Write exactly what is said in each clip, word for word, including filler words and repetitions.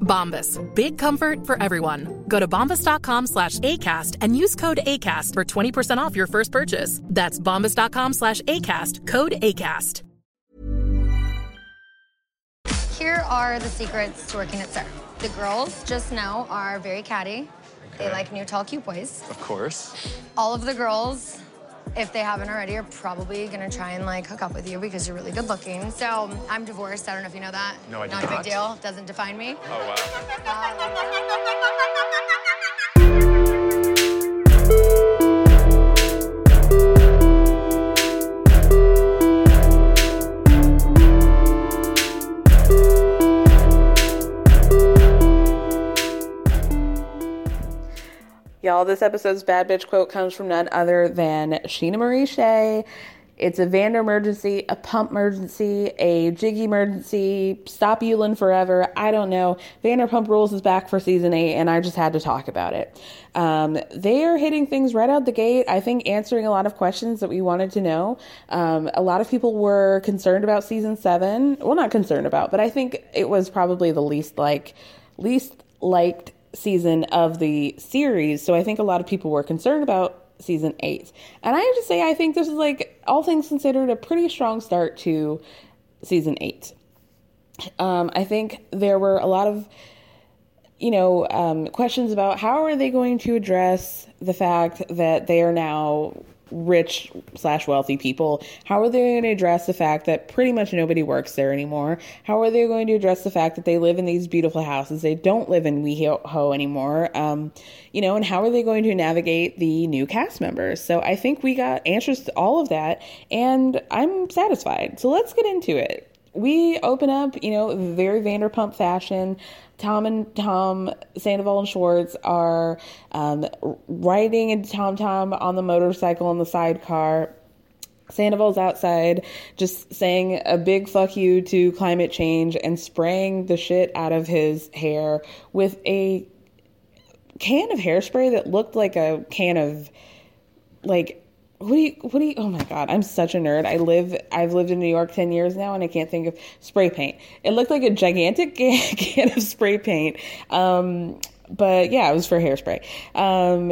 Bombas. Big comfort for everyone. Go to bombas.com slash ACAST and use code ACAST for twenty percent off your first purchase. That's bombas.com slash ACAST. Code ACAST. Here are the secrets to working at Surf. The girls just now are very catty. Okay. They like new tall cute boys. Of course. All of the girls, if they haven't already, are probably gonna try and like hook up with you because you're really good looking. So I'm divorced, I don't know if you know that. No, I do not. Not a big deal, doesn't define me. Oh, wow. Y'all, this episode's Bad Bitch quote comes from none other than Sheena Marie Shea. It's a Vander emergency, a pump emergency, a Jiggy emergency, stop Yulin forever, I don't know. Vanderpump Rules is back for season eight, and I just had to talk about it. Um, they are hitting things right out the gate, I think answering a lot of questions that we wanted to know. Um, a lot of people were concerned about season seven. Well, not concerned about, but I think it was probably the least like, least liked season of the series, so I think a lot of people were concerned about season eight, and I have to say I think this is, like, all things considered, a pretty strong start to season eight. um I think there were a lot of you know um questions about how are they going to address the fact that they are now rich slash wealthy people. How are they going to address the fact that pretty much nobody works there anymore? How are they going to address the fact that they live in these beautiful houses? They don't live in WeHo anymore. Um, you know, and how are they going to navigate the new cast members? So I think we got answers to all of that, and I'm satisfied. So let's get into it. We open up, you know, very Vanderpump fashion. Tom and Tom, Sandoval and Schwartz are um, riding into Tom Tom on the motorcycle on the sidecar. Sandoval's outside just saying a big fuck you to climate change and spraying the shit out of his hair with a can of hairspray that looked like a can of, like, What do you, what do you, oh my God, I'm such a nerd. I live, I've lived in New York ten years now, and I can't think of spray paint. It looked like a gigantic can of spray paint. Um, but yeah, it was for hairspray. Um,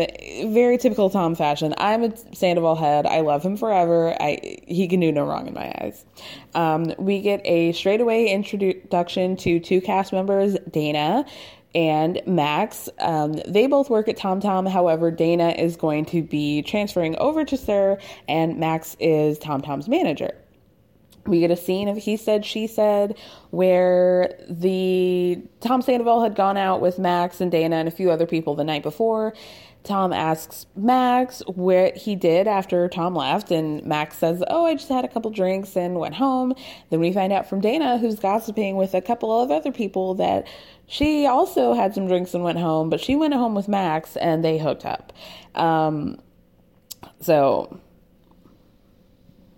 very typical Tom fashion. I'm a Sandoval head. I love him forever. I, he can do no wrong in my eyes. Um, we get a straightaway introduction to two cast members, Dana and Max. Um, they both work at Tom Tom. However, Dana is going to be transferring over to Sir, and Max is Tom Tom's manager. We get a scene of He Said, She Said, where the Tom Sandoval had gone out with Max and Dana and a few other people the night before. Tom asks Max what he did after Tom left, and Max says, oh, I just had a couple drinks and went home. Then we find out from Dana, who's gossiping with a couple of other people, that she also had some drinks and went home, but she went home with Max and they hooked up. Um, so,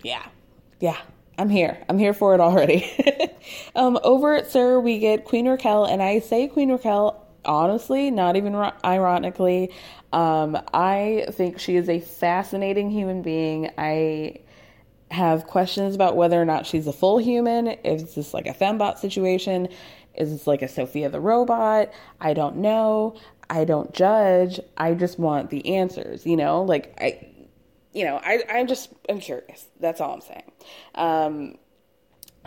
yeah, yeah. I'm here. I'm here for it already. um, over at Sir, we get Queen Raquel, and I say Queen Raquel honestly, not even ro- ironically. Um, I think she is a fascinating human being. I have questions about whether or not she's a full human. Is this like a fembot situation? Is this like a Sophia the Robot? I don't know. I don't judge. I just want the answers, you know? Like, I... You know, I, I'm just, I'm curious. That's all I'm saying. Um,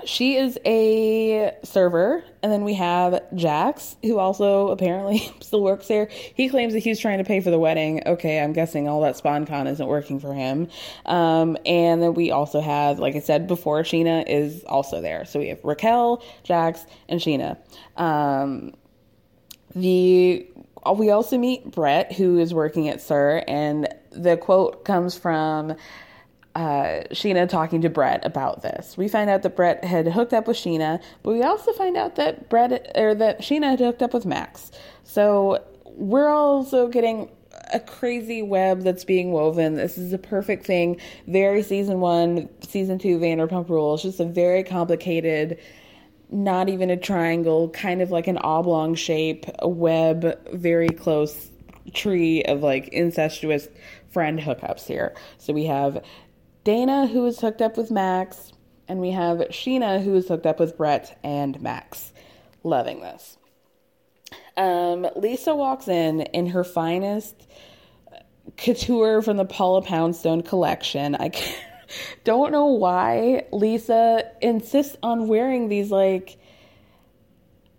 she is a server. And then we have Jax, who also apparently still works there. He claims that he's trying to pay for the wedding. Okay, I'm guessing all that SponCon isn't working for him. Um, and then we also have, like I said before, Sheena is also there. So we have Raquel, Jax, and Sheena. Um, the... We also meet Brett, who is working at Sir, and the quote comes from uh, Sheena talking to Brett about this. We find out that Brett had hooked up with Sheena, but we also find out that Brett or that Sheena had hooked up with Max. So we're also getting a crazy web that's being woven. This is a perfect thing. Very season one, season two Vanderpump Rules. Just a very complicated, not even a triangle, kind of like an oblong shape, a web, very close tree of like incestuous friend hookups here. So we have Dana, who is hooked up with Max, and we have Sheena, who is hooked up with Brett and Max. Loving this. Um, Lisa walks in in her finest couture from the Paula Poundstone collection. I can't Don't know why Lisa insists on wearing these, like,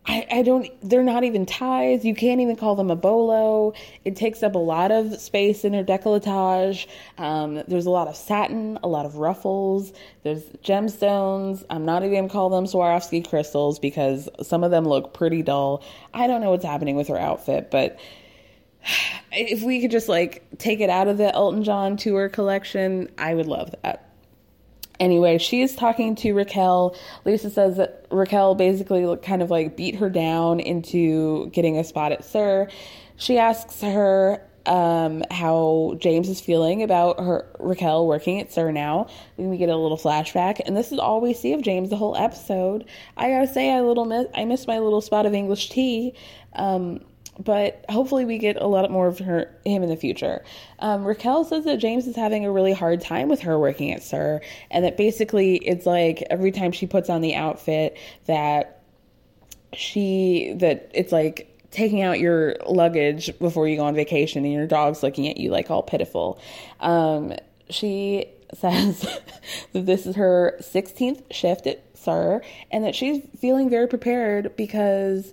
I, I don't, they're not even ties. You can't even call them a bolo. It takes up a lot of space in her décolletage. Um, there's a lot of satin, a lot of ruffles. There's gemstones. I'm not even going to call them Swarovski crystals because some of them look pretty dull. I don't know what's happening with her outfit, but if we could just like take it out of the Elton John tour collection, I would love that. Anyway, she is talking to Raquel. Lisa says that Raquel basically kind of like beat her down into getting a spot at Sir. She asks her um, how James is feeling about her Raquel working at Sir now. Then we get a little flashback, and this is all we see of James the whole episode. I gotta say, I little miss I missed my little spot of English tea. Um, But hopefully we get a lot more of her, him in the future. Um, Raquel says that James is having a really hard time with her working at Sir. And that basically it's like every time she puts on the outfit that she, that it's like taking out your luggage before you go on vacation and your dog's looking at you like all pitiful. Um, she says that this is her sixteenth shift at Sir and that she's feeling very prepared because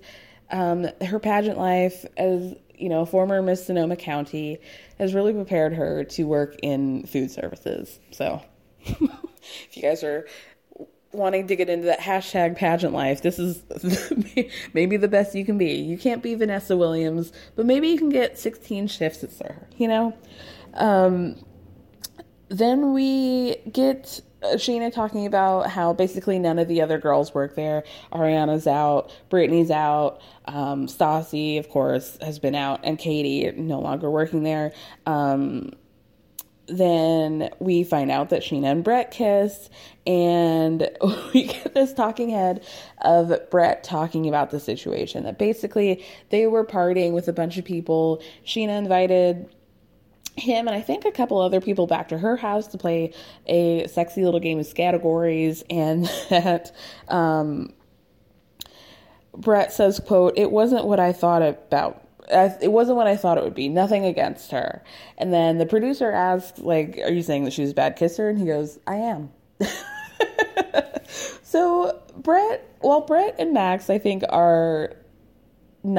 Um, her pageant life as, you know, former Miss Sonoma County has really prepared her to work in food services. So if you guys are wanting to get into that hashtag pageant life, this is maybe the best you can be. You can't be Vanessa Williams, but maybe you can get sixteen shifts at Sir, you know? Um, then we get Sheena talking about how basically none of the other girls work there. Ariana's out, Brittany's out, um, Stassi, of course, has been out, and Katie no longer working there. Um, then we find out that Sheena and Brett kiss, and we get this talking head of Brett talking about the situation, that basically they were partying with a bunch of people. Sheena invited him and I think a couple other people back to her house to play a sexy little game of categories, and that um, Brett says, quote, it wasn't what I thought about. It wasn't what I thought it would be. Nothing against her. And then the producer asks, like, are you saying that she was a bad kisser? And he goes, I am. So Brett, well, Brett and Max, I think, are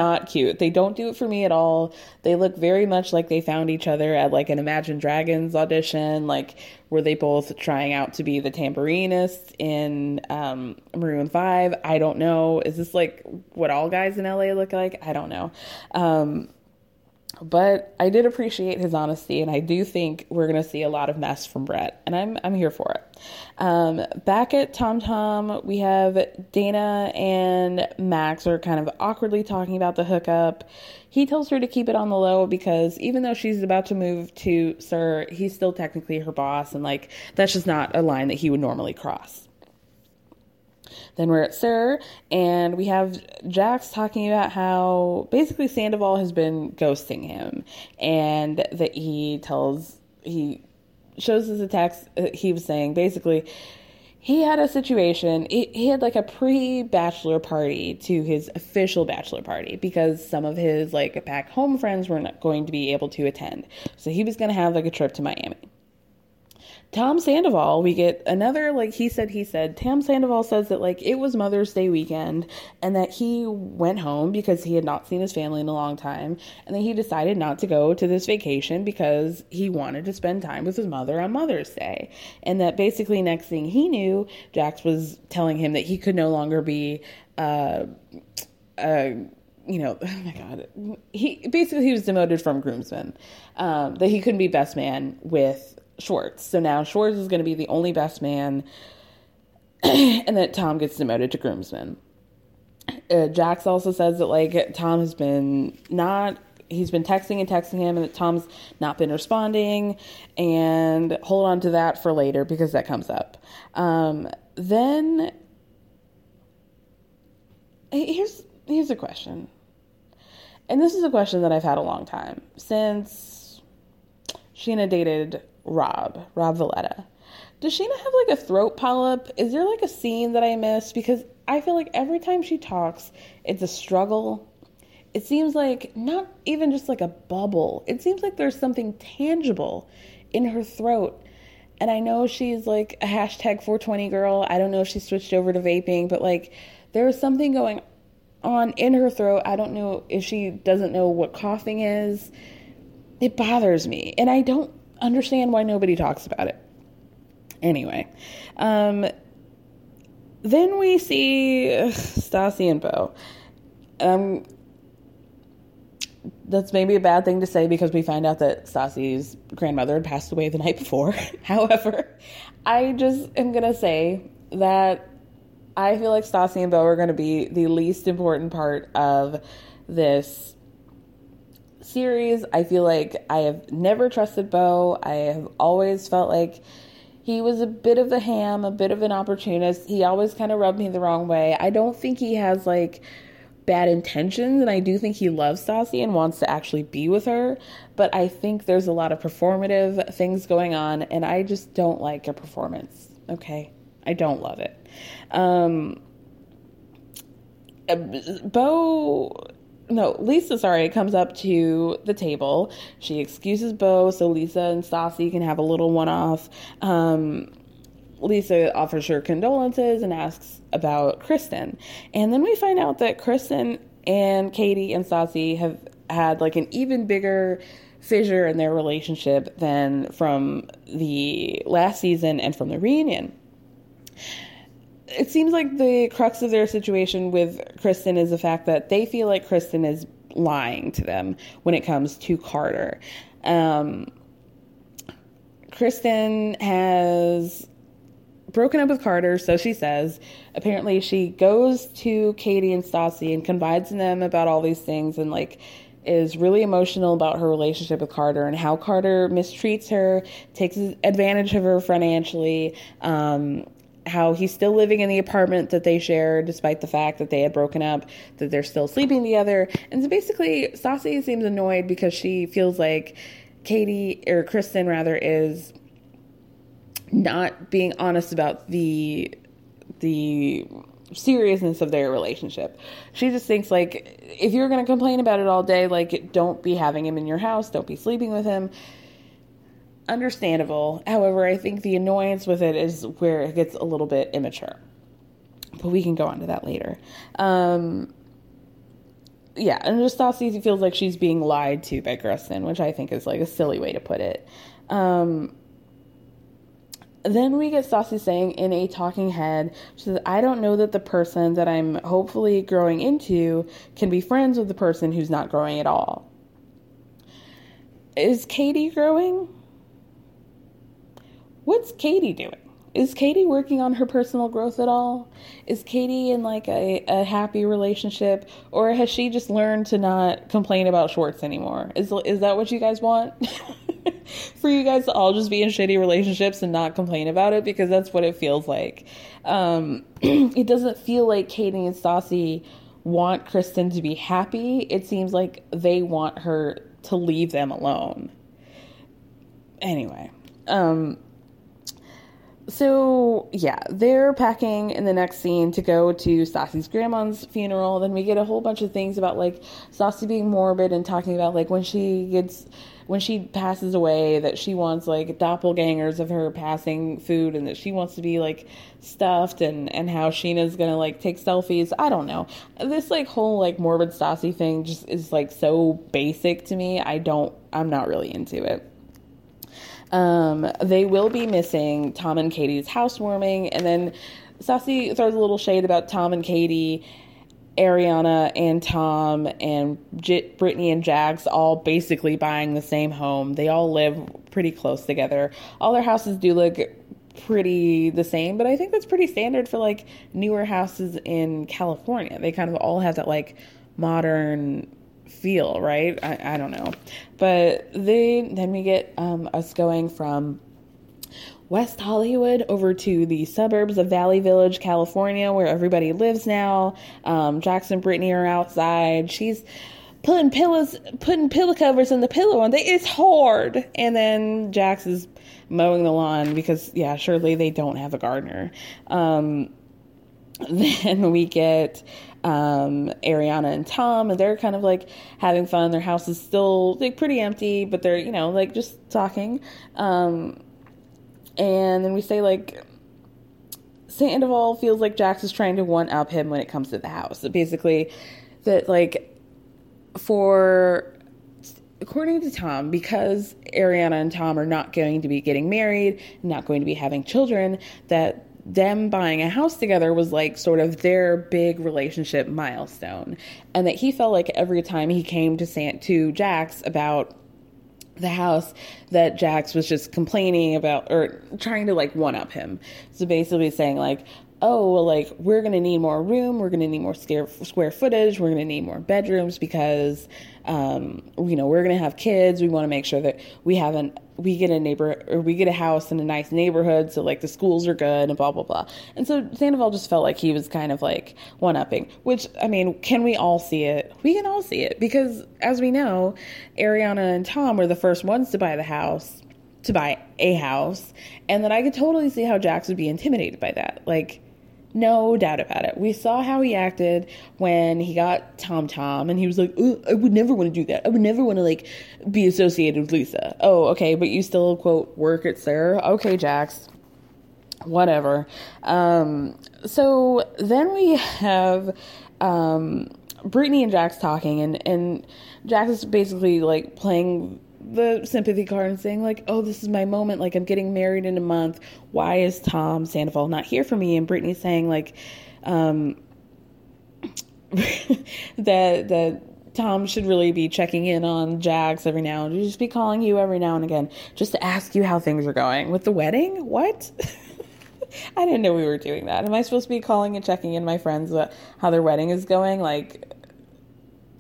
not cute. They don't do it for me at all. They look very much like they found each other at like an Imagine Dragons audition, like were they both trying out to be the tambourinists in um, Maroon five? I don't know. Is this like what all guys in L A look like? I don't know. Um, but I did appreciate his honesty, and I do think we're going to see a lot of mess from Brett, and I'm I'm here for it. Um, back at Tom Tom, we have Dana and Max are kind of awkwardly talking about the hookup. He tells her to keep it on the low because even though she's about to move to Sir, he's still technically her boss, and like that's just not a line that he would normally cross. Then we're at Sir, and we have Jax talking about how basically Sandoval has been ghosting him, and that he tells, he shows us a text he was saying basically he had a situation, he, he had like a pre-bachelor party to his official bachelor party because some of his like back home friends were not going to be able to attend. So he was going to have like a trip to Miami. Tom Sandoval, we get another, like, he said, he said, Tom Sandoval says that, like, it was Mother's Day weekend and that he went home because he had not seen his family in a long time. And then he decided not to go to this vacation because he wanted to spend time with his mother on Mother's Day. And that basically next thing he knew, Jax was telling him that he could no longer be, uh, uh, you know, oh my God, he basically, he was demoted from groomsman, um, that he couldn't be best man with Schwartz. So now Schwartz is going to be the only best man, and that Tom gets demoted to groomsman. Uh, Jax also says that, like, Tom has been not, he's been texting and texting him, and that Tom's not been responding, and hold on to that for later because that comes up. Um, then here's, here's a question. And this is a question that I've had a long time since Sheena dated Rob, Rob Valletta. Does Sheena have, like, a throat polyp? Is there, like, a scene that I missed? Because I feel like every time she talks, it's a struggle. It seems like not even just, like, a bubble. It seems like there's something tangible in her throat. And I know she's, like, a hashtag four twenty girl. I don't know if she switched over to vaping, but, like, there is something going on in her throat. I don't know if she doesn't know what coughing is. It bothers me. And I don't understand why nobody talks about it. Anyway, um, then we see ugh, Stassi and Bo. Um, that's maybe a bad thing to say because we find out that Stassi's grandmother had passed away the night before. However, I just am going to say that I feel like Stassi and Bo are going to be the least important part of this series. I feel like I have never trusted Bo. I have always felt like he was a bit of a ham, a bit of an opportunist. He always kind of rubbed me the wrong way. I don't think he has, like, bad intentions, and I do think he loves Stassi and wants to actually be with her, but I think there's a lot of performative things going on, and I just don't like her performance, okay? I don't love it. Um, Bo... No, Lisa, sorry, comes up to the table. She excuses Bo so Lisa and Stassi can have a little one-off. Um, Lisa offers her condolences and asks about Kristen. And then we find out that Kristen and Katie and Stassi have had, like, an even bigger fissure in their relationship than from the last season and from the reunion. It seems like the crux of their situation with Kristen is the fact that they feel like Kristen is lying to them when it comes to Carter. Um, Kristen has broken up with Carter, so she says. Apparently she goes to Katie and Stassi and confides in them about all these things and, like, is really emotional about her relationship with Carter and how Carter mistreats her, takes advantage of her financially, um... how he's still living in the apartment that they share, despite the fact that they had broken up, that they're still sleeping together. And so basically, Stassi seems annoyed because she feels like Katie, or Kristen rather, is not being honest about the the seriousness of their relationship. She just thinks, like, if you're going to complain about it all day, like, don't be having him in your house, don't be sleeping with him. Understandable. However, I think the annoyance with it is where it gets a little bit immature. But we can go on to that later. Um, yeah, and just Stassi feels like she's being lied to by Kristen, which I think is, like, a silly way to put it. Um, then we get Stassi saying in a talking head, she says, I don't know that the person that I'm hopefully growing into can be friends with the person who's not growing at all. Is Katie growing? What's Katie doing? Is Katie working on her personal growth at all? Is Katie in, like, a, a happy relationship? Or has she just learned to not complain about Schwartz anymore? Is is that what you guys want? For you guys to all just be in shitty relationships and not complain about it? Because that's what it feels like. Um, it doesn't feel like Katie and Stassi want Kristen to be happy. It seems like they want her to leave them alone. Anyway. Um... So, yeah, they're packing in the next scene to go to Stassi's grandma's funeral. Then we get a whole bunch of things about, like, Stassi being morbid and talking about, like, when she gets, when she passes away, that she wants, like, doppelgangers of her passing food, and that she wants to be, like, stuffed, and, and how Sheena's gonna, like, take selfies. I don't know. This, like, whole, like, morbid Stassi thing just is, like, so basic to me. I don't, I'm not really into it. Um, they will be missing Tom and Katie's housewarming, and then Stassi throws a little shade about Tom and Katie, Ariana and Tom, and J- Brittany and Jax all basically buying the same home. They all live pretty close together. All their houses do look pretty the same, but I think that's pretty standard for, like, newer houses in California. They kind of all have that, like, modern feel, right? I, I don't know. But they, then we get um, us going from West Hollywood over to the suburbs of Valley Village, California, where everybody lives now. Um, Jax and Brittany are outside. She's putting pillows, putting pillow covers in the pillow, and they, it's hard. And then Jax is mowing the lawn because, yeah, surely they don't have a gardener. Um, then we get Um, Ariana and Tom, and they're kind of like having fun. Their house is still like pretty empty, but they're, you know, like just talking. Um, and then we say, like, Sandoval feels like Jax is trying to one up him when it comes to the house. So basically, that, like, for, according to Tom, because Ariana and Tom are not going to be getting married, not going to be having children, that them buying a house together was, like, sort of their big relationship milestone, and that he felt like every time he came to Sant to Jax about the house, that Jax was just complaining about or trying to, like, one up him. So basically saying, like, oh, well, like, we're going to need more room. We're going to need more scare, square footage. We're going to need more bedrooms because, um, you know, we're going to have kids. We want to make sure that we have an, we get a neighbor, or we get a house in a nice neighborhood. So, like, the schools are good and blah, blah, blah. And so Sandoval just felt like he was kind of, like, one-upping, which, I mean, can we all see it? We can all see it because, as we know, Ariana and Tom were the first ones to buy the house, to buy a house. And that I could totally see how Jax would be intimidated by that. Like, no doubt about it. We saw how he acted when he got Tom Tom, and he was like, oh, I would never want to do that. I would never want to, like, be associated with Lisa. Oh, okay, but you still, quote, work at Sarah? Okay, Jax. Whatever. Um, so then we have um, Brittany and Jax talking, and, and Jax is basically, like, playing the sympathy card and saying, like, oh, this is my moment, like, I'm getting married in a month, why is Tom Sandoval not here for me? And Brittany's saying, like, um that that Tom should really be checking in on Jax every now and then, just be calling you every now and again just to ask you how things are going with the wedding. What? I didn't know we were doing that. Am I supposed to be calling and checking in my friends about how their wedding is going? Like,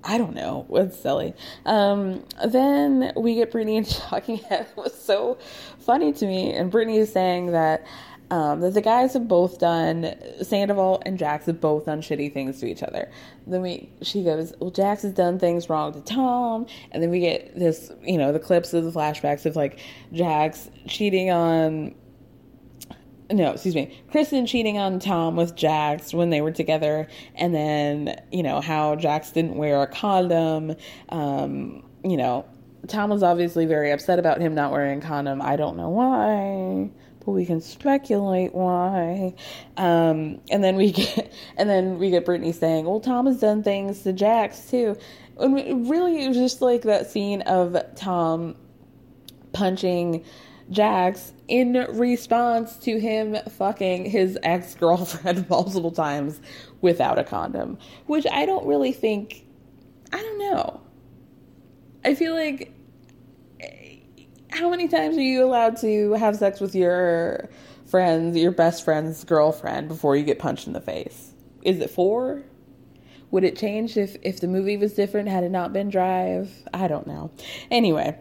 I don't know. It's silly. Um, then we get Brittany and talking. It was so funny to me. And Brittany is saying that, um, that the guys have both done, Sandoval and Jax have both done shitty things to each other. Then we, she goes, well, Jax has done things wrong to Tom. And then we get this, you know, the clips of the flashbacks of, like, Jax cheating on, no, excuse me, Kristen cheating on Tom with Jax when they were together, and then, you know, how Jax didn't wear a condom. Um, you know, Tom was obviously very upset about him not wearing a condom. I don't know why, but we can speculate why. Um, and then we get, and then we get Brittany saying, well, Tom has done things to Jax too. And it really, it was just like that scene of Tom punching Jax in response to him fucking his ex-girlfriend multiple times without a condom, which I don't really think, I don't know. I feel like, how many times are you allowed to have sex with your friends, your best friend's girlfriend, before you get punched in the face? Is it four? Would it change if, if the movie was different, had it not been Drive? I don't know. Anyway.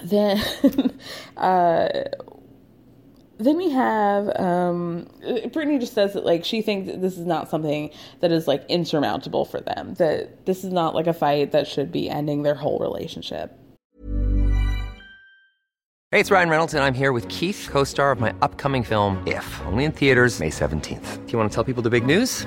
Then, uh, then we have, um, Brittany just says that, like, she thinks that this is not something that is, like, insurmountable for them, that this is not, like, a fight that should be ending their whole relationship. Hey, it's Ryan Reynolds, and I'm here with Keith, co-star of my upcoming film, If, only in theaters May seventeenth. Do you want to tell people the big news?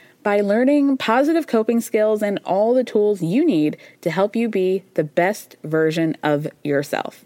by learning positive coping skills and all the tools you need to help you be the best version of yourself.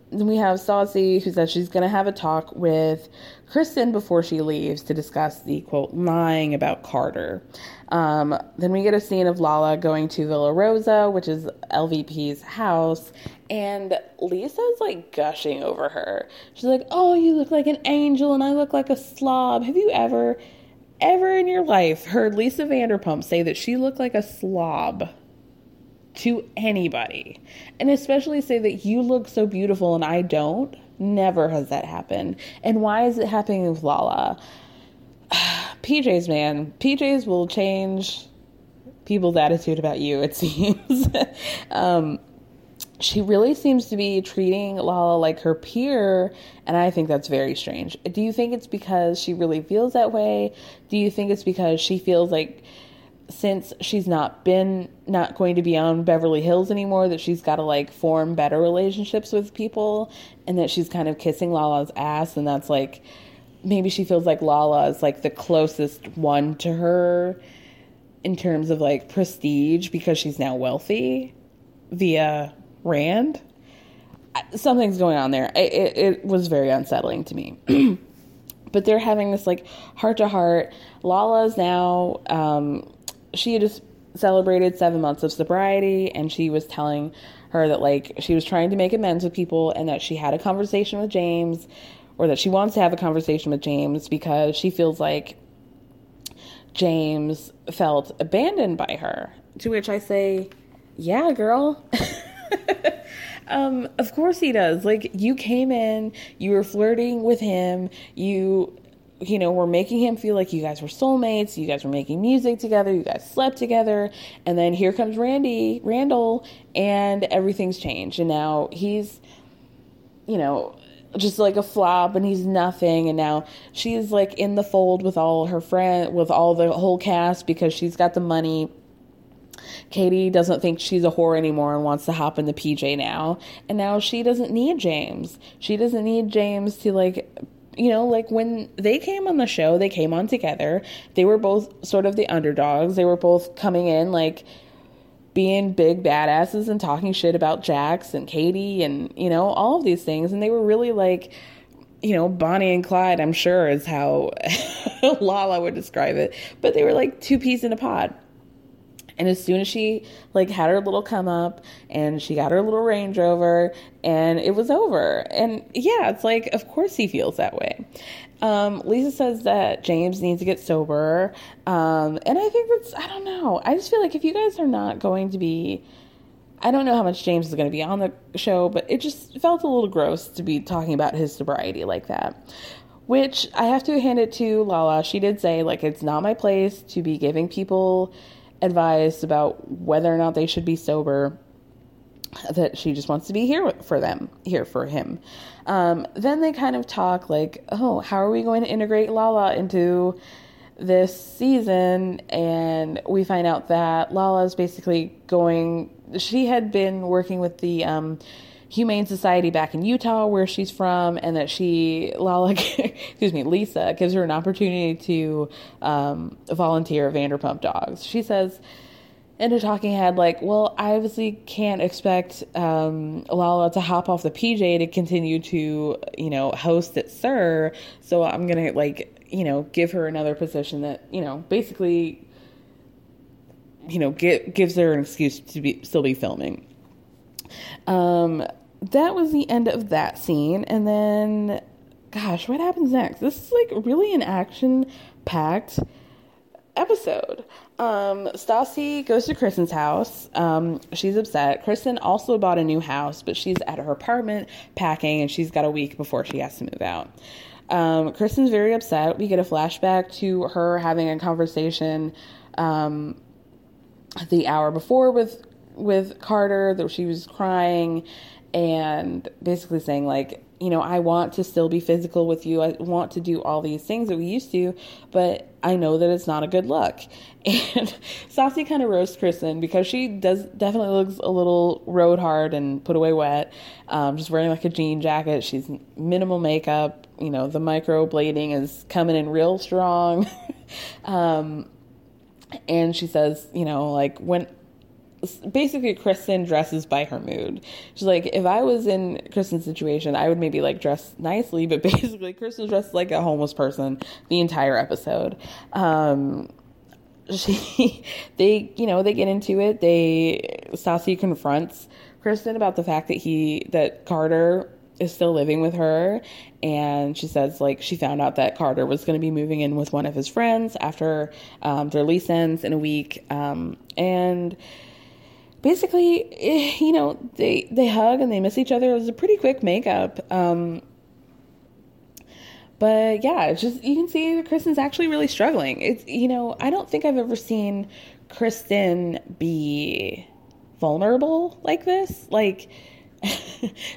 Then we have Stassi, who says she's going to have a talk with Kristen before she leaves to discuss the, quote, lying about Carter. Um, then we get a scene of Lala going to Villa Rosa, which is L V P's house, and Lisa's, like, gushing over her. She's like, oh, you look like an angel and I look like a slob. Have you ever, ever in your life heard Lisa Vanderpump say that she looked like a slob to anybody, and especially say that you look so beautiful and I don't? Never has that happened. And why is it happening with Lala? P Js, man. P Js will change people's attitude about you, it seems. um, she really seems to be treating Lala like her peer, and I think that's very strange. Do you think it's because she really feels that way? Do you think it's because she feels like, since she's not been, not going to be on Beverly Hills anymore, that she's got to, like, form better relationships with people, and that she's kind of kissing Lala's ass, and that's, like, maybe she feels like Lala is, like, the closest one to her in terms of, like, prestige because she's now wealthy via Rand? Something's going on there. It, it, it was very unsettling to me. But they're having this, like, heart-to-heart. Lala's now, um... she had just celebrated seven months of sobriety, and she was telling her that, like, she was trying to make amends with people, and that she had a conversation with James, or that she wants to have a conversation with James because she feels like James felt abandoned by her. To which I say, yeah, girl. um, of course he does. Like, you came in, you were flirting with him, you... you know, we're making him feel like you guys were soulmates, you guys were making music together, you guys slept together, and then here comes Randy, Randall, and everything's changed, and now he's, you know, just like a flop, and he's nothing, and now she's, like, in the fold with all her friend, with all the whole cast, because she's got the money. Katie doesn't think she's a whore anymore and wants to hop in the P J now, and now she doesn't need James. She doesn't need James to, like... You know, like, when they came on the show, they came on together. They were both sort of the underdogs. They were both coming in, like, being big badasses and talking shit about Jax and Katie and, you know, all of these things. And they were really, like, you know, Bonnie and Clyde, I'm sure, is how Lala would describe it. But they were, like, two peas in a pod. And as soon as she like had her little come up and she got her little Range Rover, and it was over. And yeah, it's like, of course he feels that way. Um, Lisa says that James needs to get sober. Um, and I think that's, I don't know. I just feel like if you guys are not going to be, I don't know how much James is going to be on the show, but it just felt a little gross to be talking about his sobriety like that. Which I have to hand it to Lala. She did say, like, it's not my place to be giving people advice about whether or not they should be sober. That she just wants to be here for them, here for him. Um, then they kind of talk like, oh, how are we going to integrate Lala into this season? And we find out that Lala is basically going, she had been working with the um, Humane Society back in Utah where she's from, and that she, Lala, excuse me, Lisa gives her an opportunity to um, volunteer Vanderpump Dogs. She says, in her talking head, like, well, I obviously can't expect um, Lala to hop off the P J to continue to, you know, host at Sir. So I'm going to, like, you know, give her another position that, you know, basically, you know, get, gives her an excuse to be still be filming. Um, that was the end of that scene. And then, gosh, what happens next? This is, like, really an action-packed episode. Um, Stassi goes to Kristen's house. Um, she's upset. Kristen also bought a new house, but she's at her apartment packing, and she's got a week before she has to move out. Um, Kristen's very upset. We get a flashback to her having a conversation um, the hour before with with Carter, that she was crying and basically saying, like, you know, I want to still be physical with you. I want to do all these things that we used to, but I know that it's not a good look. And Stassi kind of roasts Kristen because she does definitely looks a little road hard and put away wet. Um, just wearing like a jean jacket. She's minimal makeup. You know, the microblading is coming in real strong. um, and she says, you know, like when, basically Kristen dresses by her mood. She's like, if I was in Kristen's situation, I would maybe like dress nicely, but basically Kristen dressed like a homeless person the entire episode. Um, she, they, you know, they get into it. They, Stassi confronts Kristen about the fact that he, that Carter is still living with her. And she says, like, she found out that Carter was going to be moving in with one of his friends after, um, their lease ends in a week. Um, and, Basically, you know, they, they hug and they miss each other. It was a pretty quick makeup. Um, but yeah, it's just, you can see that Kristen's actually really struggling. It's, you know, I don't think I've ever seen Kristen be vulnerable like this. Like,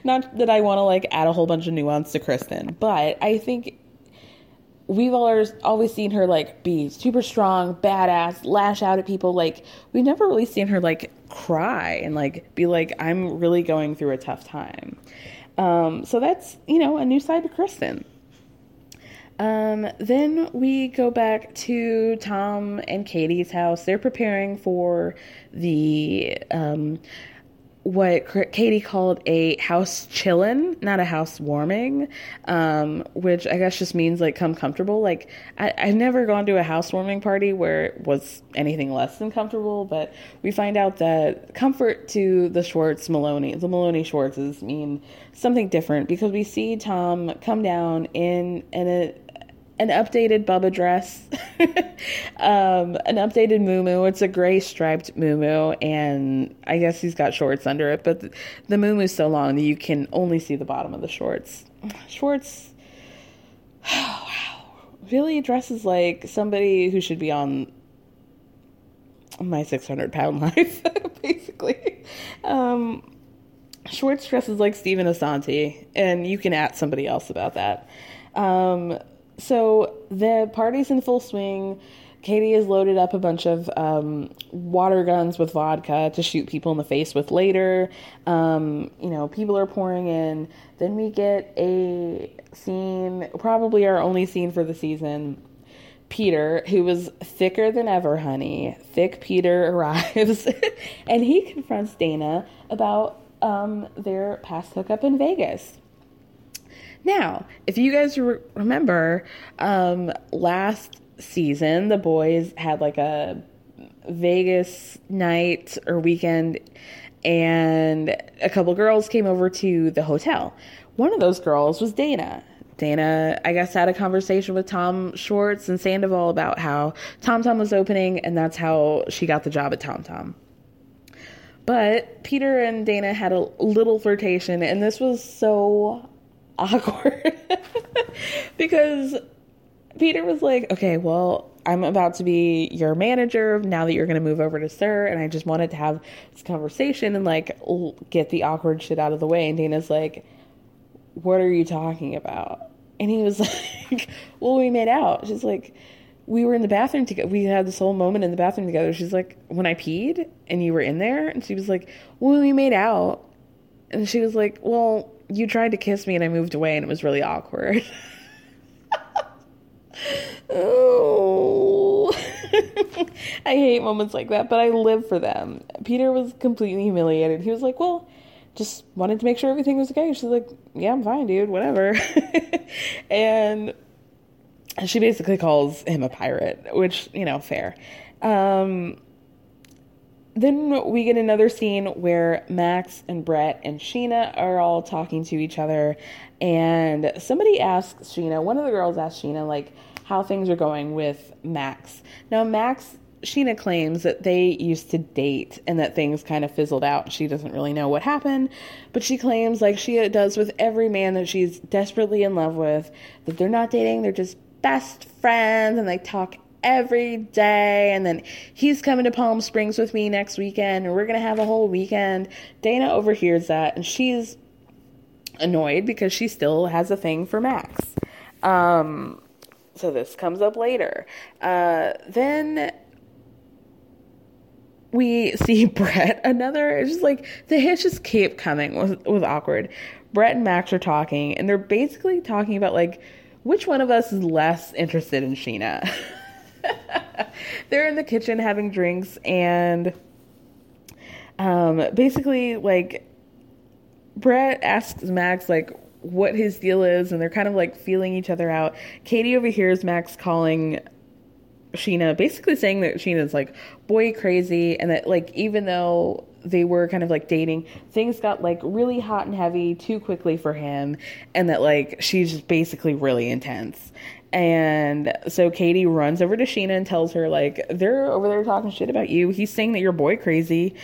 not that I want to like add a whole bunch of nuance to Kristen, but I think we've always, always seen her like be super strong, badass, lash out at people. Like, we've never really seen her like cry and like be like, I'm really going through a tough time. Um, so that's, you know, a new side to Kristen. Um, then we go back to Tom and Katie's house. They're preparing for the, um, what Katie called a house chillin', not a house warming, um, which I guess just means like come comfortable. Like I, I've never gone to a housewarming party where it was anything less than comfortable, but we find out that comfort to the Schwartz Maloney, the Maloney Schwartzes mean something different because we see Tom come down in, in a, an updated Bubba dress, um, an updated muumuu. It's a gray striped muumuu, and I guess he's got shorts under it, but the, the muumuu's so long that you can only see the bottom of the shorts. Schwartz, oh, wow, really dresses like somebody who should be on My six hundred pound Life, basically. Um, Schwartz dresses like Stephen Asante, and you can at somebody else about that. Um, So the party's in full swing. Katie has loaded up a bunch of um, water guns with vodka to shoot people in the face with later. Um, you know, people are pouring in. Then we get a scene, probably our only scene for the season. Peter, who was thicker than ever, honey. Thick Peter arrives, and he confronts Dana about um, their past hookup in Vegas. Now, if you guys re- remember, um, last season, the boys had like a Vegas night or weekend, and a couple girls came over to the hotel. One of those girls was Dana. Dana, I guess, had a conversation with Tom, Schwartz, and Sandoval about how Tom Tom was opening, and that's how she got the job at Tom Tom. But Peter and Dana had a little flirtation, and this was so awkward because Peter was like, okay, well, I'm about to be your manager now that you're going to move over to Sir, and I just wanted to have this conversation and, like, get the awkward shit out of the way. And Dana's like, what are you talking about? And he was like, well, we made out. She's like, we were in the bathroom together. We had this whole moment in the bathroom together. She's like, when I peed and you were in there? And she was like, well, we made out. And she was like, well, you tried to kiss me and I moved away and it was really awkward. Oh, I hate moments like that, but I live for them. Peter was completely humiliated. He was like, well, just wanted to make sure everything was okay. She's like, yeah, I'm fine, dude, whatever. And she basically calls him a pirate, which, you know, fair. Um, then we get another scene where Max and Brett and Sheena are all talking to each other. And somebody asks Sheena, one of the girls asked Sheena, like, how things are going with Max. Now, Max... Sheena claims that they used to date and that things kind of fizzled out. She doesn't really know what happened, but she claims, like she does with every man that she's desperately in love with, that they're not dating, they're just best friends and they talk every day, and then he's coming to Palm Springs with me next weekend and we're going to have a whole weekend. Dana overhears that and she's annoyed because she still has a thing for Max. Um, so this comes up later. Uh, then... we see Brett, another, it's just like, the hits just keep coming with, with awkward. Brett and Max are talking, and they're basically talking about, like, which one of us is less interested in Sheena. They're in the kitchen having drinks, and um, basically, like, Brett asks Max, like, what his deal is, and they're kind of, like, feeling each other out. Katie overhears Max calling Sheena, basically saying that Sheena's, like, boy crazy, and that, like, even though they were kind of, like, dating, things got, like, really hot and heavy too quickly for him, and that, like, she's just basically really intense. And so Katie runs over to Sheena and tells her, like, they're over there talking shit about you, he's saying that you're boy crazy.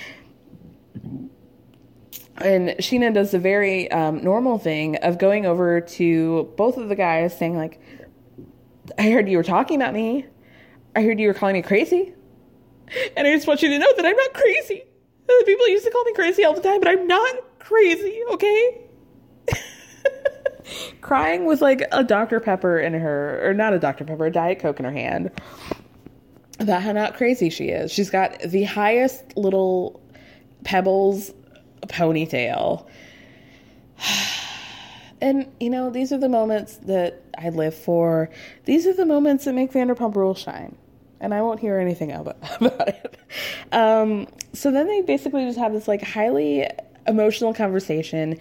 And Sheena does the very um, normal thing of going over to both of the guys saying, like, I heard you were talking about me, I heard you were calling me crazy, and I just want you to know that I'm not crazy. Other people used to call me crazy all the time, but I'm not crazy, okay? Crying with, like, a Doctor Pepper in her, or not a Doctor Pepper, a Diet Coke in her hand, about how not crazy she is. She's got the highest little pebbles ponytail. And, you know, these are the moments that I live for. These are the moments that make Vanderpump Rules shine. And I won't hear anything about, about it. Um, so then they basically just have this, like, highly emotional conversation.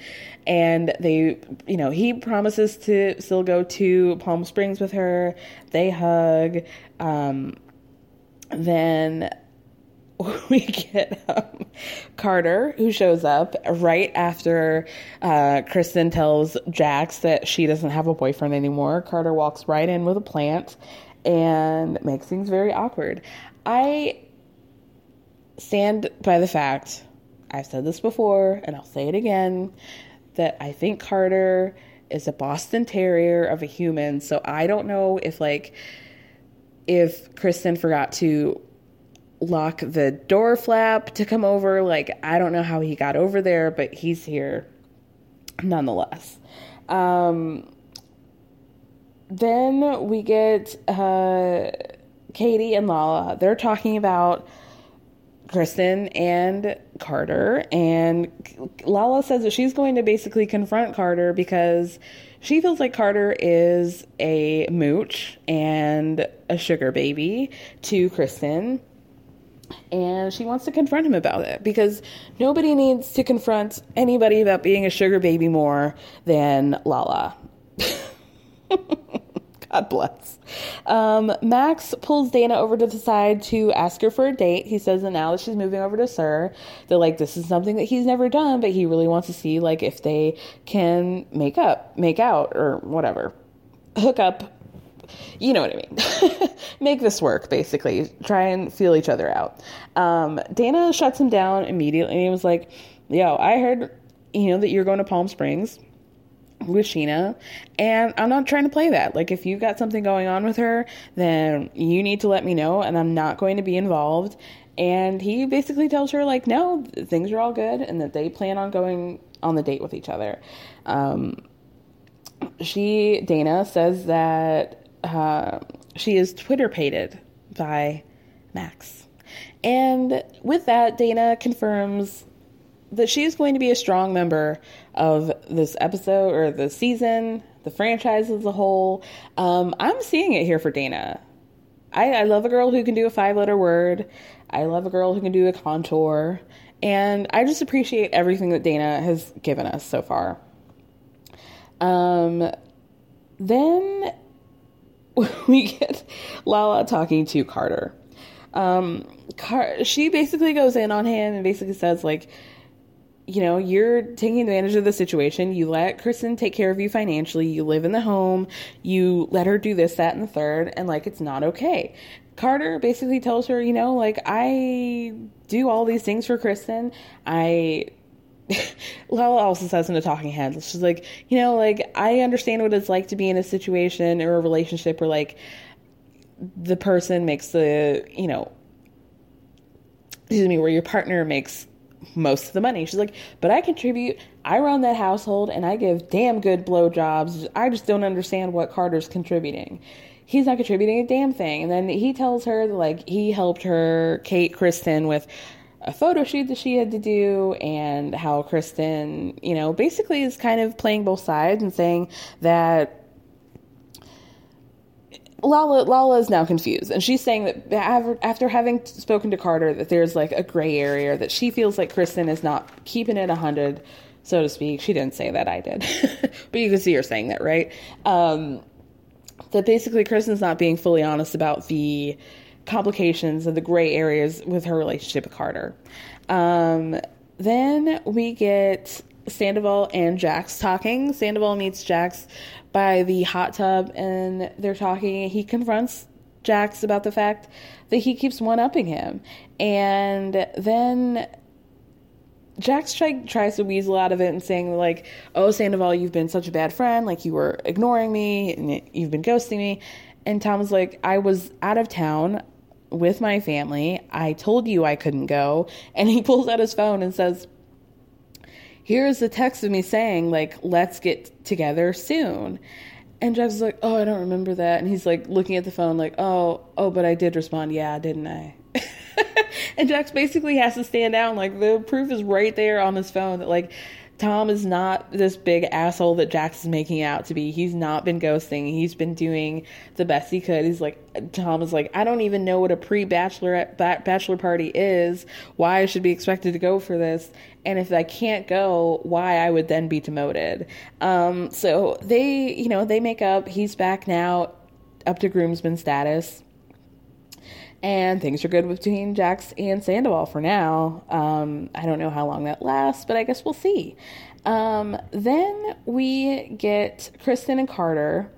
And they, you know, he promises to still go to Palm Springs with her. They hug. Um, then... we get um, Carter, who shows up right after uh, Kristen tells Jax that she doesn't have a boyfriend anymore. Carter walks right in with a plant and makes things very awkward. I stand by the fact, I've said this before and I'll say it again, that I think Carter is a Boston Terrier of a human. So I don't know if, like, if Kristen forgot to lock the door flap to come over. Like, I don't know how he got over there, but he's here nonetheless. Um, then we get uh, Katie and Lala. They're talking about Kristen and Carter, and Lala says that she's going to basically confront Carter because she feels like Carter is a mooch and a sugar baby to Kristen. And she wants to confront him about it because nobody needs to confront anybody about being a sugar baby more than Lala. God bless. Um, Max pulls Dana over to the side to ask her for a date. He says that now that she's moving over to Sir, that, like, this is something that he's never done, but he really wants to see, like, if they can make up, make out, or whatever. Hook up. You know what I mean. Make this work, basically. Try and feel each other out. Um, Dana shuts him down immediately. And he was like, yo, I heard, you know, that you're going to Palm Springs with Sheena, and I'm not trying to play that. Like, if you've got something going on with her, then you need to let me know, and I'm not going to be involved. And he basically tells her, like, no, things are all good, and that they plan on going on the date with each other. Um, she, Dana, says that uh, she is Twitter-pated by Max. And with that, Dana confirms that she is going to be a strong member of this episode, or the season, the franchise as a whole. Um, I'm seeing it here for Dana. I, I love a girl who can do a five-letter word. I love a girl who can do a contour. And I just appreciate everything that Dana has given us so far. Um, then we get Lala talking to Carter. Um, Car- she basically goes in on him and basically says, like, you know, you're taking advantage of the situation. You let Kristen take care of you financially. You live in the home. You let her do this, that, and the third. And, like, it's not okay. Carter basically tells her, you know, like, I do all these things for Kristen. I... Lala also says in a talking head, she's like, you know, like, I understand what it's like to be in a situation or a relationship where, like, the person makes the, you know, excuse me, where your partner makes most of the money. She's like, but I contribute, I run that household, and I give damn good blowjobs. I just don't understand what Carter's contributing. He's not contributing a damn thing. And then he tells her that, like, he helped her, Kate, Kristen, with a photo shoot that she had to do, and how Kristen, you know, basically is kind of playing both sides and saying that Lala, Lala is now confused, and she's saying that after having spoken to Carter, that there's, like, a gray area, that she feels like Kristen is not keeping it a hundred, so to speak. She didn't say that, I did. But you can see her saying that, right? Um, that basically Kristen's not being fully honest about the complications and the gray areas with her relationship with Carter. Um, then we get Sandoval and Jax talking. Sandoval meets Jax by the hot tub, and they're talking. He confronts Jax about the fact that he keeps one-upping him. And then Jax try- tries to weasel out of it and saying, like, oh, Sandoval, you've been such a bad friend. Like, you were ignoring me, and you've been ghosting me. And Tom's like, I was out of town with my family. I told you I couldn't go. And he pulls out his phone and says, here's the text of me saying, like, let's get together soon. And Jax is like, oh, I don't remember that. And he's, like, looking at the phone like, oh, oh, but I did respond. Yeah, didn't I? And Jax basically has to stand down. Like, the proof is right there on his phone that, like, Tom is not this big asshole that Jax is making out to be. He's not been ghosting. He's been doing the best he could. He's like, Tom is like, I don't even know what a pre-bachelorette ba- bachelor party is, why I should be expected to go for this. And if I can't go, why I would then be demoted. Um, so they, you know, they make up. He's back now up to groomsman status. And things are good between Jax and Sandoval for now. Um, I don't know how long that lasts, but I guess we'll see. Um, then we get Kristen and Carter.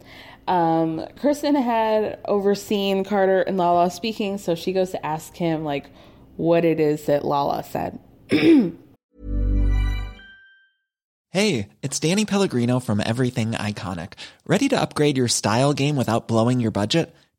Um, Kristen had overseen Carter and Lala speaking, so she goes to ask him, like, what it is that Lala said. Hey, it's Danny Pellegrino from Everything Iconic. Ready to upgrade your style game without blowing your budget?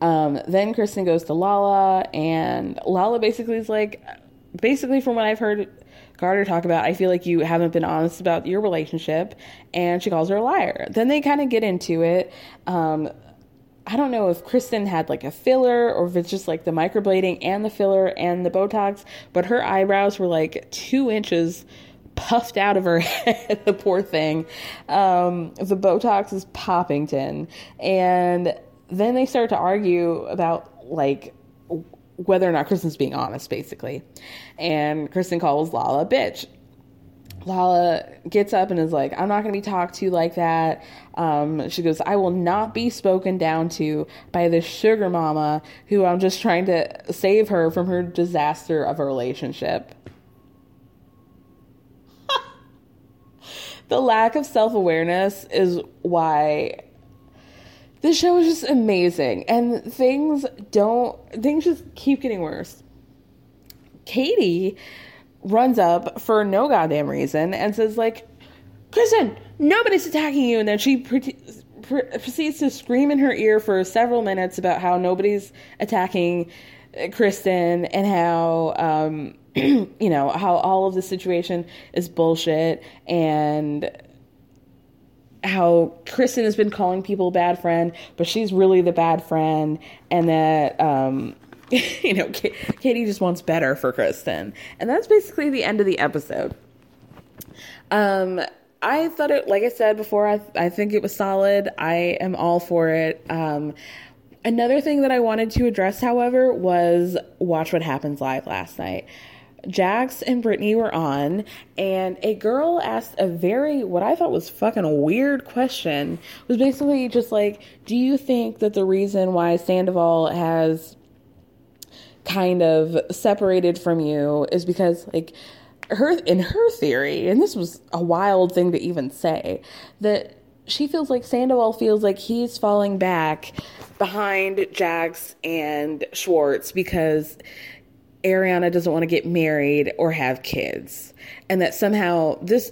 Um, then Kristen goes to Lala, and Lala basically is like, basically from what I've heard Carter talk about, I feel like you haven't been honest about your relationship, and she calls her a liar. Then they kind of get into it. Um, I don't know if Kristen had like a filler or if it's just like the microblading and the filler and the Botox, but her eyebrows were like two inches puffed out of her head, the poor thing. Um, the Botox is Poppington. And then they start to argue about like whether or not Kristen's being honest, basically. And Kristen calls Lala a bitch. Lala gets up and is like, I'm not going to be talked to like that. Um, she goes, I will not be spoken down to by this sugar mama who I'm just trying to save her from her disaster of a relationship. The lack of self-awareness is why this show is just amazing. And things don't, things just keep getting worse. Katie runs up for no goddamn reason and says, like, Kristen, nobody's attacking you. And then she pre- pre- proceeds to scream in her ear for several minutes about how nobody's attacking Kristen and how, um, you know, how all of the situation is bullshit and how Kristen has been calling people bad friend, but she's really the bad friend, and that, um, you know, Katie just wants better for Kristen. And that's basically the end of the episode. Um, I thought it, like I said before, I, I think it was solid. I am all for it. Um, another thing that I wanted to address, however, was Watch What Happens Live last night. Jax and Brittany were on, and a girl asked a very, what I thought was fucking a weird question. It was basically just like, do you think that the reason why Sandoval has kind of separated from you is because, like, her, in her theory, and this was a wild thing to even say, that she feels like Sandoval feels like he's falling back behind Jax and Schwartz because Ariana doesn't want to get married or have kids, and that somehow this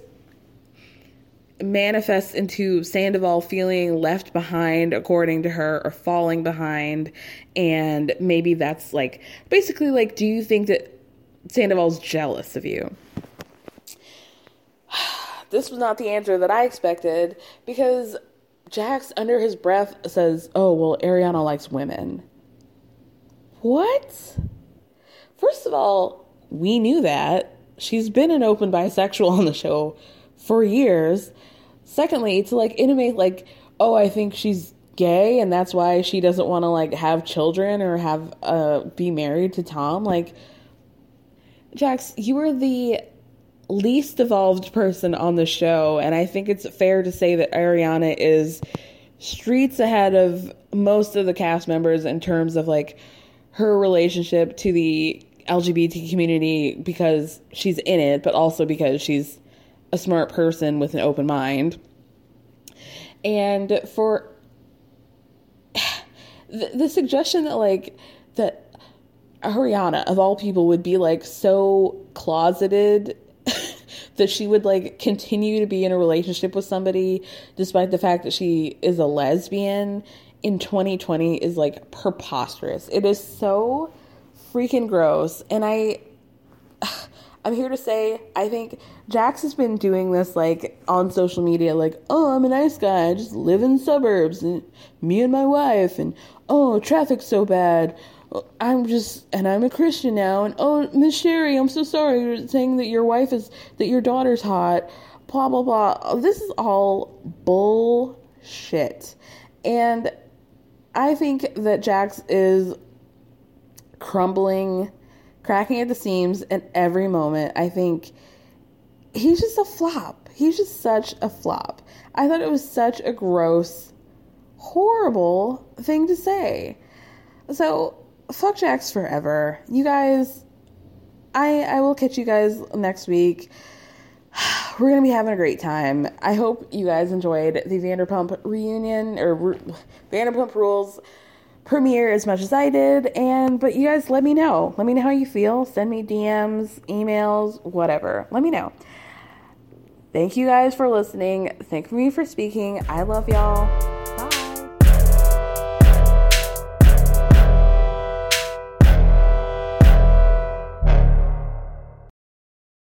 manifests into Sandoval feeling left behind, according to her, or falling behind. And maybe that's like, basically, like, do you think that Sandoval's jealous of you? This was not the answer that I expected, because Jax under his breath says, oh, well, Ariana likes women. What? First of all, we knew that. She's been an open bisexual on the show for years. Secondly, to like intimate like, oh, I think she's gay and that's why she doesn't want to like have children or have uh be married to Tom. Like, Jax, you were the least evolved person on the show, and I think it's fair to say that Ariana is streets ahead of most of the cast members in terms of like her relationship to the L G B T community, because she's in it, but also because she's a smart person with an open mind. And for the, the suggestion that like that Ariana of all people would be like so closeted that she would like continue to be in a relationship with somebody despite the fact that she is a lesbian in twenty twenty is like preposterous. It is so freaking gross. And I I'm here to say, I think Jax has been doing this like on social media, like, oh, I'm a nice guy, I just live in suburbs, and me and my wife, and oh, traffic's so bad, I'm just, and I'm a Christian now, and oh, Miss Sherry, I'm so sorry, you're saying that your wife is, that your daughter's hot, blah, blah, blah. This is all bullshit. And I think that Jax is crumbling, cracking at the seams at every moment. I think he's just a flop. He's just such a flop. I thought it was such a gross, horrible thing to say. So, fuck Jax forever. You guys, I, I will catch you guys next week. We're going to be having a great time. I hope you guys enjoyed the Vanderpump reunion or re- Vanderpump Rules premiere as much as I did. And, but you guys, let me know. Let me know how you feel. Send me D Ms, emails, whatever. Let me know. Thank you guys for listening. Thank me for speaking. I love y'all.